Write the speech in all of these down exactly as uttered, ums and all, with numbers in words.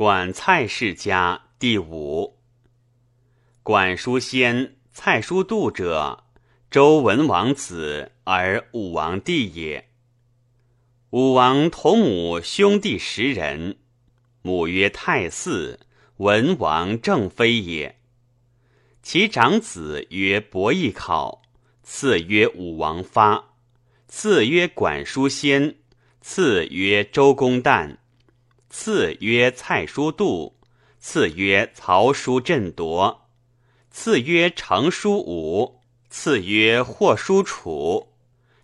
管蔡氏家第五。管叔先、蔡叔度者，周文王子而武王弟也。武王同母兄弟十人，母曰太姒，文王正妃也。其长子曰伯邑考，次曰武王发，次曰管叔先，次曰周公旦，次曰蔡叔度，次曰曹叔振铎，次曰程叔武，次曰霍叔楚，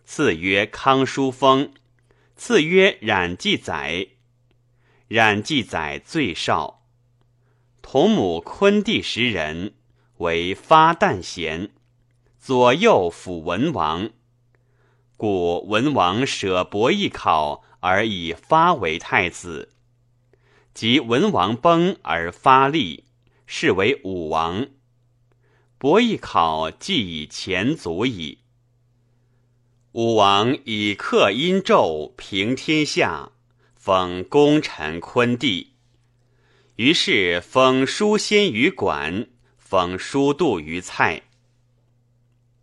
次曰康叔封，次曰冉季载。冉季载最少，同母昆弟十人，为发旦贤，左右辅文王。故文王舍伯邑考而以发为太子，即文王崩而发立，是为武王。伯邑考既以前足矣。武王以克殷纣，平天下，封功臣昆弟，于是封叔先于管，封叔度于蔡。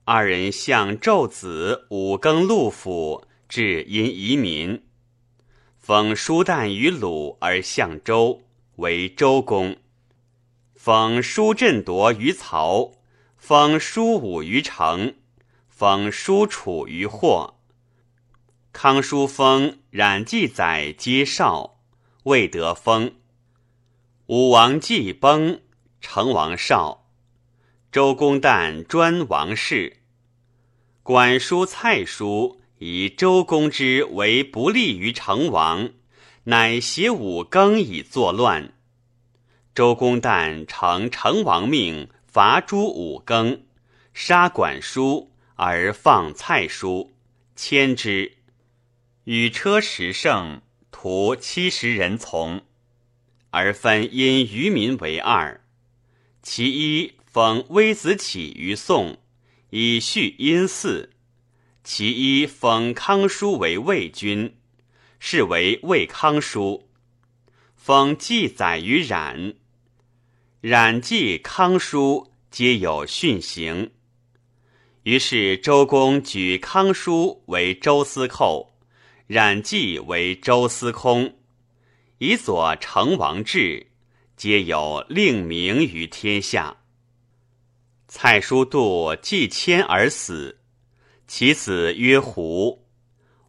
二人向纣子武庚陆府，至因移民，封叔旦于鲁而向周，为周公；封叔振铎于曹，封叔武于成，封叔楚于霍。康叔封、冉季载皆少，未得封。武王既崩，成王少，周公旦专王室。管叔、蔡叔以周公之为不利于成王，乃挟武庚以作乱。周公旦承成王命，伐诛武庚，杀管叔而放蔡叔，迁之。与车十乘，徒七十人从，而分因渔民为二。其一封微子启于宋，以续殷嗣。其一封康叔为魏君，是为魏康叔。封季载于冉，冉季、康叔皆有殉行。于是周公举康叔为周司寇，冉季为周司空，以佐成王制，皆有令名于天下。蔡叔度既迁而死，其子曰胡，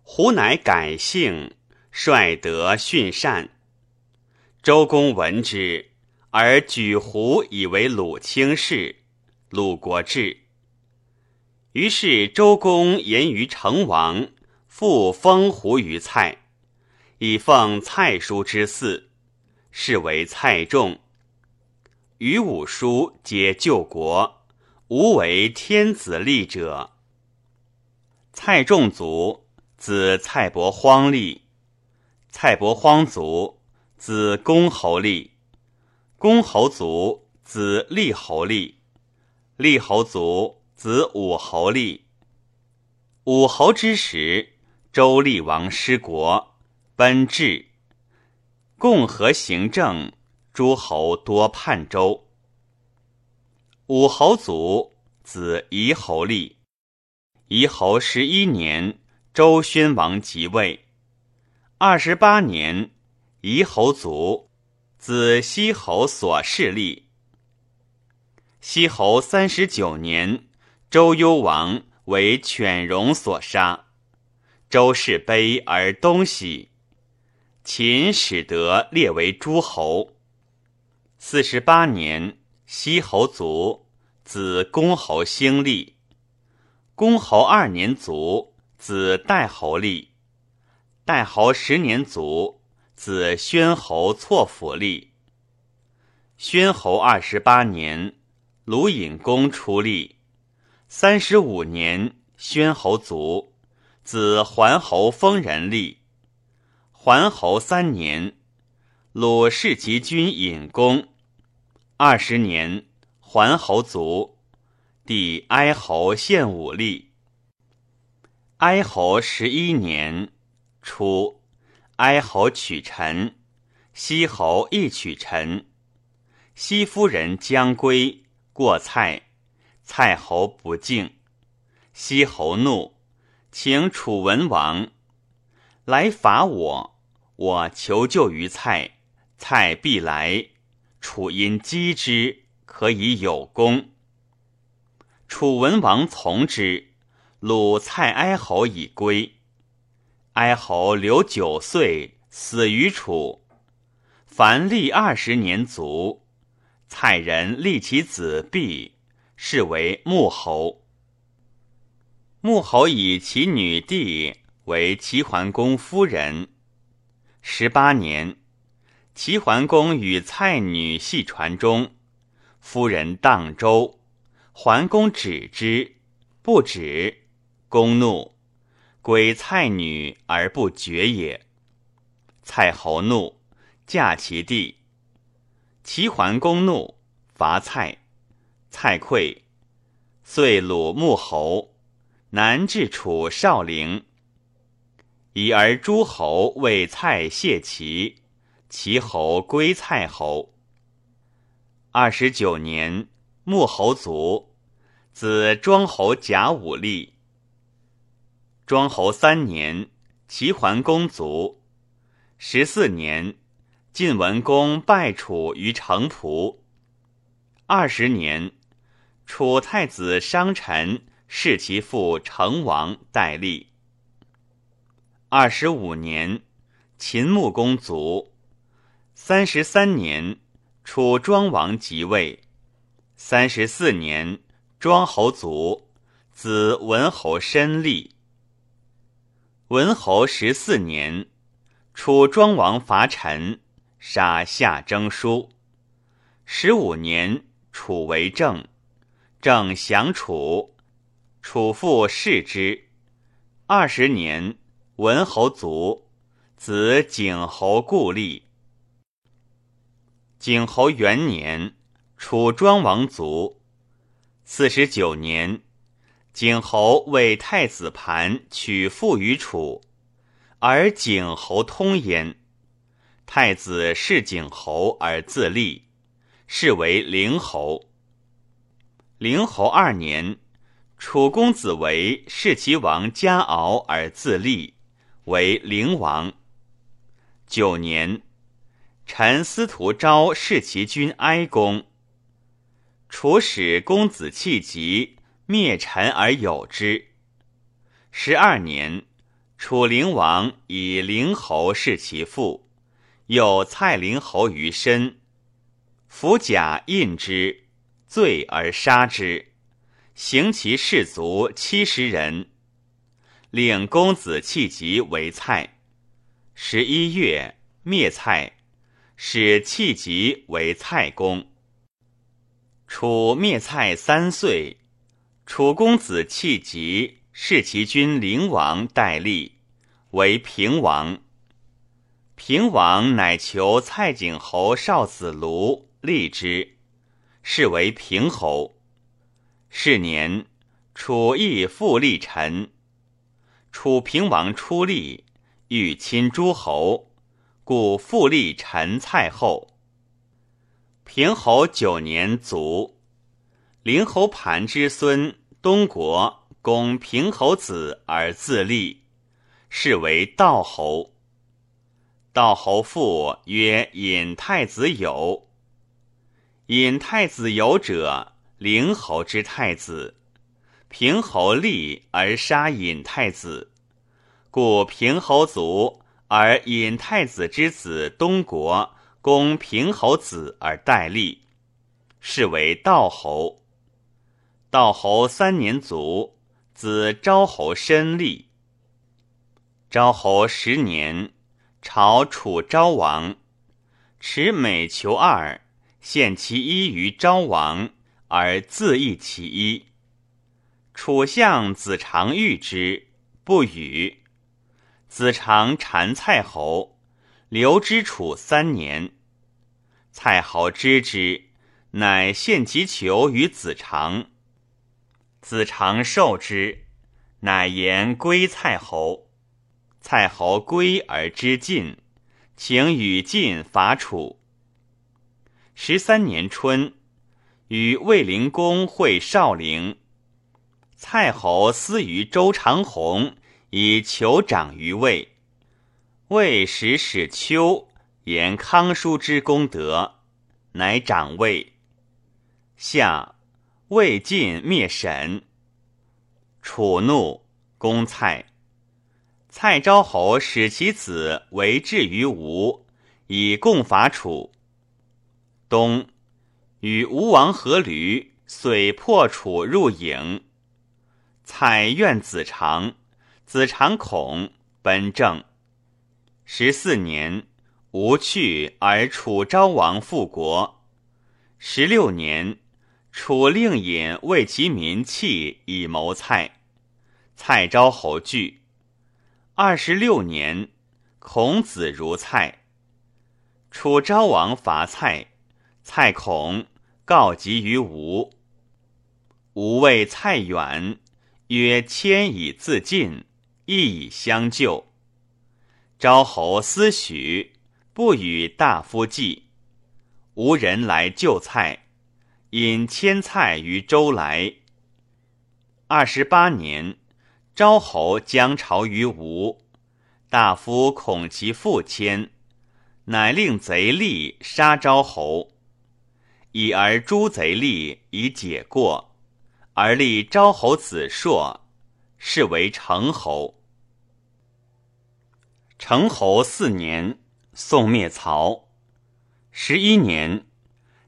胡乃改姓，率德训善。周公闻之，而举胡以为鲁卿士，鲁国制。于是周公言于成王，复封胡于蔡，以奉蔡叔之嗣，是为蔡仲。于武叔皆救国，无为天子立者。蔡仲卒，子蔡伯荒立；蔡伯荒卒，子公侯立；公侯卒，子厉侯立；厉侯卒，子武侯立。武侯之时，周厉王失国，奔至，共和行政，诸侯多叛周。武侯卒，子夷侯立。夷侯十一年，周宣王即位。二十八年，夷侯卒，子西侯所奭立。西侯三十九年，周幽王为犬戎所杀，周氏卑而东徙。秦始得列为诸侯。四十八年，西侯卒，子公侯兴立。公侯二年卒，子代侯立；代侯十年卒，子宣侯错甫立。宣侯二十八年，鲁隐公出立；三十五年，宣侯卒，子桓侯封人立。桓侯三年，鲁士集君隐公；二十年，桓侯卒。弟哀侯献武立。哀侯十一年，出哀侯取陈，西侯一曲陈。西夫人将归过蔡，蔡侯不敬，西侯怒，请楚文王来伐我，我求救于蔡，蔡必来，楚因击之，可以有功。楚文王从之，鲁蔡哀侯以归。哀侯留九岁，死于楚。凡历二十年卒，蔡人立其子毕，是为穆侯。穆侯以其女弟为齐桓公夫人。十八年，齐桓公与蔡女戏船中，夫人荡舟，桓公止之，不止，公怒，归蔡女而不绝也。蔡侯怒，嫁其弟。齐桓公怒，伐蔡，蔡溃，遂鲁穆侯，南至楚少陵。以而诸侯为蔡谢齐，齐侯归蔡侯。二十九年，穆侯卒，子庄侯贾武立。庄侯三年，齐桓公卒。十四年，晋文公败楚于城濮。二十年，楚太子商臣弑其父成王戴笠。二十五年，秦穆公卒。三十三年，楚庄王即位。三十四年，庄侯卒，子文侯申立。文侯十四年，楚庄王伐陈，杀夏征舒。十五年，楚为郑，郑降楚，楚父弑之。二十年，文侯卒，子景侯故立。景侯元年，楚庄王卒。四十九年，景侯为太子盘娶妇于楚，而景侯通焉。太子弑景侯而自立，是为灵侯。灵侯二年，楚公子为弑其王嘉敖而自立，为灵王。九年，陈司徒昭弑其君哀公。楚使公子弃疾，灭陈而有之。十二年，楚灵王以灵侯弑其父，有蔡灵侯于身，伏甲印之，罪而杀之，行其士卒七十人，领公子弃疾为蔡。十一月，灭蔡，使弃疾为蔡公。楚灭蔡三岁，楚公子弃疾弑其君灵王戴笠，为平王。平王乃求蔡景侯少子卢，立之，是为平侯。是年，楚亦复立陈。楚平王出力，欲亲诸侯，故复立陈蔡后。平侯九年卒。灵侯盘之孙东国攻平侯子而自立，是为道侯。道侯父曰尹太子友。尹太子友者，灵侯之太子。平侯立而杀尹太子，故平侯卒，而尹太子之子东国攻平侯子而戴笠，是为道侯。道侯三年卒，子昭侯申立。昭侯十年，朝楚昭王，持每求二，献其一于昭王，而自缢其一。楚相子常遇之，不与。子常谗蔡侯，留之楚三年。蔡侯知之，乃献其囚于子常。子常受之，乃言归蔡侯。蔡侯归而知晋，请与晋伐楚。十三年春，与卫灵公会少陵。蔡侯私于周长洪，以求长于魏。魏使使丘言康叔之功德，乃长魏。夏，魏晋灭沈。楚怒，攻蔡。蔡昭侯使其子为质于吴，以共伐楚。冬，与吴王阖闾，遂破楚入郢。蔡怨子长，子长恐，奔郑。十四年，吴去而楚昭王复国。十六年，楚令尹为其民弃以谋蔡，蔡昭侯惧。二十六年，孔子如蔡。楚昭王伐蔡，蔡孔，告急于吴。吴谓蔡远曰：“迁以自尽，亦以相救。”昭侯私许，不与大夫计。吴人来救蔡，引迁蔡于周来。二十八年，昭侯将朝于吴，大夫恐其父迁，乃令贼吏杀昭侯，以而诛贼吏以解过，而立昭侯子硕，是为成侯。成侯四年，宋灭曹。十一年，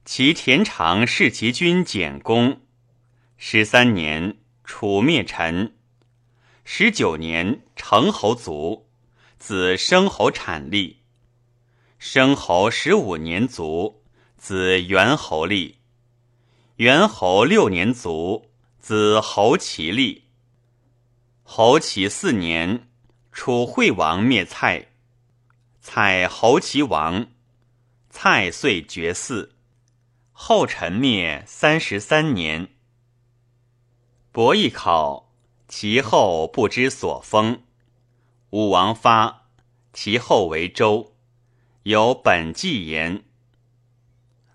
齐田常弑其君简公。十三年，楚灭陈。十九年，成侯卒，子生侯产立。生侯十五年卒，子元侯立。元侯六年卒，子侯齐立。侯齐四年，楚惠王灭蔡，蔡侯齐王，蔡遂绝嗣。后陈灭三十三年。伯邑考，其后不知所封。武王发，其后为周。有本纪言：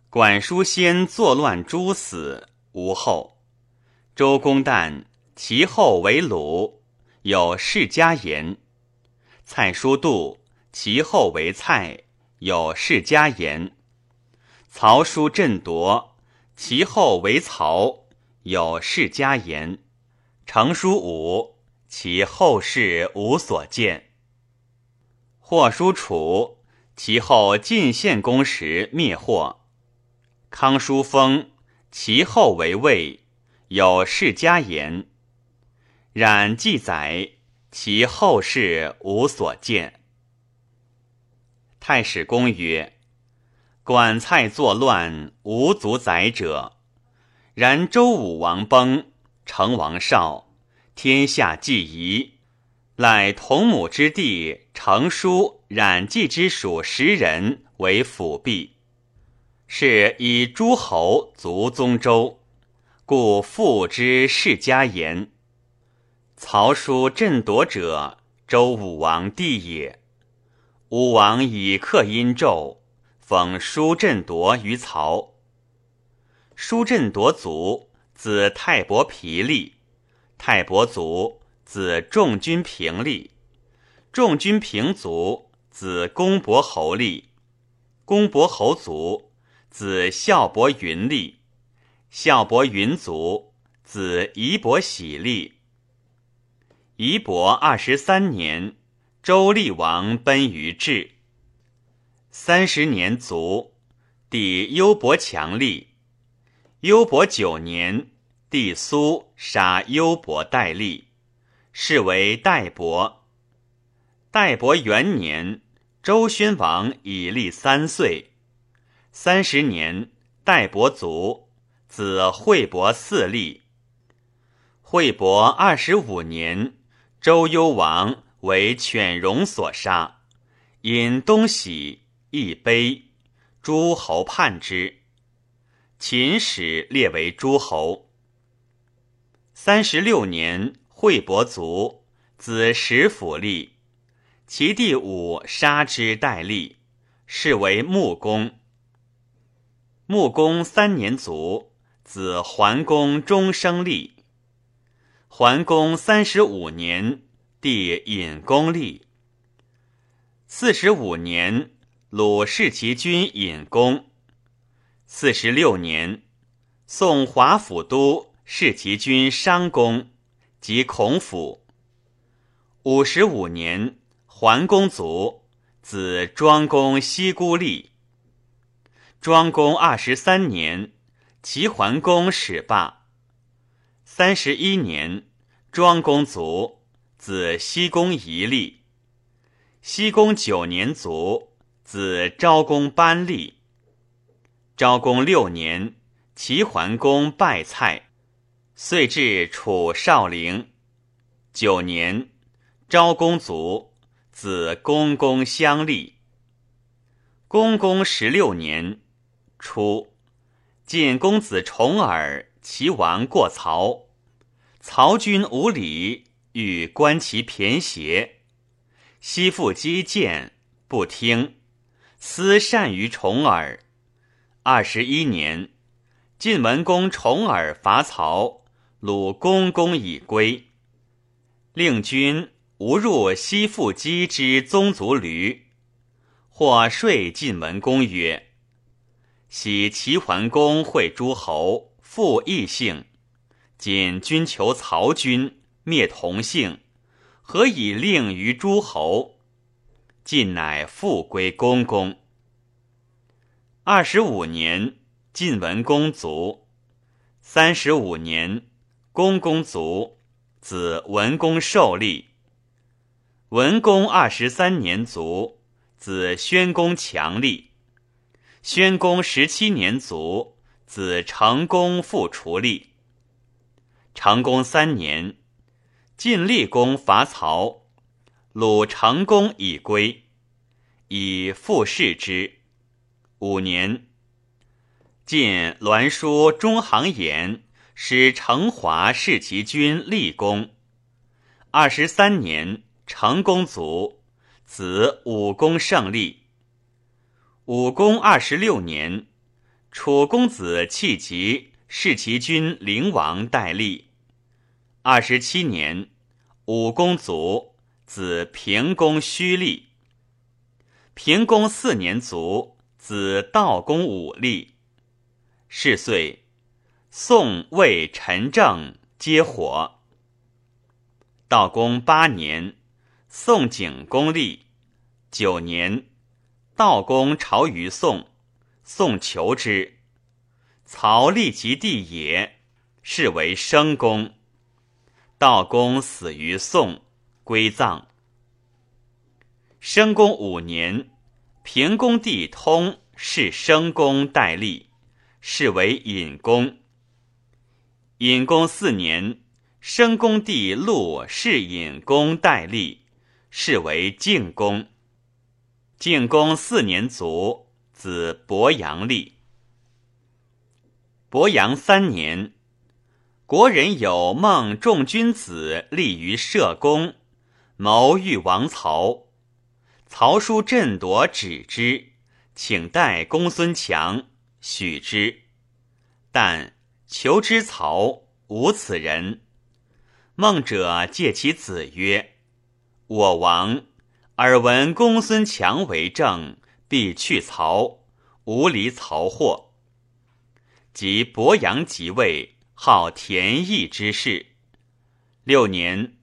管叔先作乱诛死，无后。周公旦，其后为鲁。有世家言：蔡叔度，其后为蔡。有世家言：曹叔振铎，其后为曹。有世家言：程叔武，其后世无所见。霍叔楚，其后晋献公时灭霍。康叔封，其后为魏。有世家言：冉季载，其后世无所见。太史公曰：管蔡作乱，无足载者。然周武王崩，成王少，天下既夷，乃同母之弟程叔、冉季之属十人为辅弼，是以诸侯族宗周，故父之世家言：曹叔振铎者，周武王弟也。武王以克殷纣，封叔振铎于曹。叔振铎卒，子泰伯皮立。泰伯卒，子仲君平立。仲君平卒，子公伯侯立。公伯侯卒，子孝伯云立。孝伯云卒，子夷伯喜立。夷伯二十三年，周厉王奔于治。三十年卒，弟幽伯强立。幽伯九年，弟苏杀幽伯戴立，是为代伯。代伯元年，周宣王已历三岁。三十年，代伯卒，子惠伯嗣立。惠伯二十五年，周幽王为犬戎所杀，引东徙，亦卑，诸侯叛之。秦始列为诸侯。三十六年，惠伯卒，子石甫立。其弟武杀之代立。是为穆公。穆公三年卒，子桓公终生立。桓公三十五年，弟隐公立。四十五年，鲁弑其君隐公。四十六年，宋华府都弑其君商公，即孔府。五十五年，桓公卒，子庄公西孤立。庄公二十三年，齐桓公始霸。三十一年，庄公卒，子西公夷立。西公九年卒，子昭公班立。昭公六年，齐桓公败蔡，遂至楚少陵。九年，昭公卒，子公公相立。公公十六年，初，晋公子重耳齐王过曹，曹君无礼，欲观其骈胁。西父击谏，不听，私善于重耳。二十一年，晋文公重耳伐曹，鲁公公已归，令君无入西父击之宗族闾。或说晋文公曰：“昔齐桓公会诸侯，复异姓，今君求曹君，灭同姓，何以令于诸侯？”晋乃复归公公。二十五年，晋文公卒。三十五年，公公卒，子文公受立。文公二十三年卒，子宣公强立。宣公十七年卒，子成公复除立。成公三年，晋厉公伐曹，鲁成公已归，以复事之。五年，晋栾书中行衍使成华弑其君厉公。二十三年，成公卒，子武公胜利。武公二十六年，楚公子弃疾弑其君灵王代立。二十七年，武公卒，子平公胥立。平公四年卒，子悼公武立。是岁，宋、魏、陈郑皆火。悼公八年，宋景公立。九年，悼公朝于宋，宋求之。曹立其弟也，是为生公。悼公死于宋，归葬。生公五年，平公弟通是生公代立，是为隐公。隐公四年，生公弟陆是隐公代立，是为靖公。靖公四年卒，子伯阳立。伯阳三年，国人有孟仲君子立于社公，谋欲王曹。曹叔振铎止之，请代公孙强，许之。但求之曹，无此人。孟者戒其子曰：“我王耳闻公孙强为政，必去曹，无离曹祸。”即伯阳即位，好田邑之事。六年，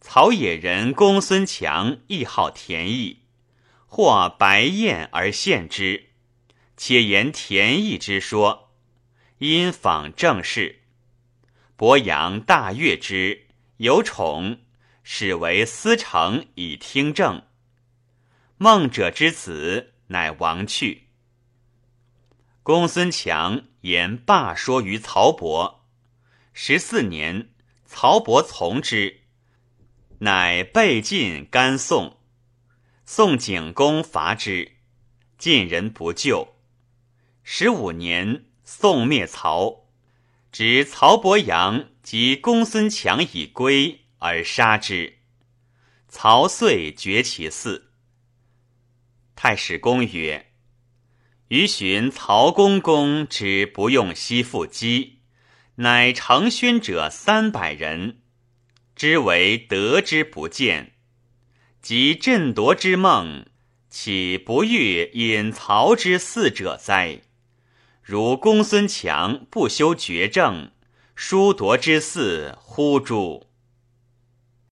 草野人公孙强亦好田邑，或白宴而献之，且言田邑之说，因仿正事。伯阳大悦之，有宠，始为司城以听政。孟者之子，乃王去。公孙强言罢说于曹伯。十四年，曹伯从之，乃被晋干宋。宋景公伐之，晋人不救。十五年，宋灭曹，执曹伯阳及公孙强以归而杀之。曹遂绝其嗣。太史公曰：“余寻曹公公之不用西复机，乃承勋者三百人，知为得之不见，及振铎之梦，岂不欲引曹之嗣者哉？如公孙强不修绝政，叔铎之嗣忽诛。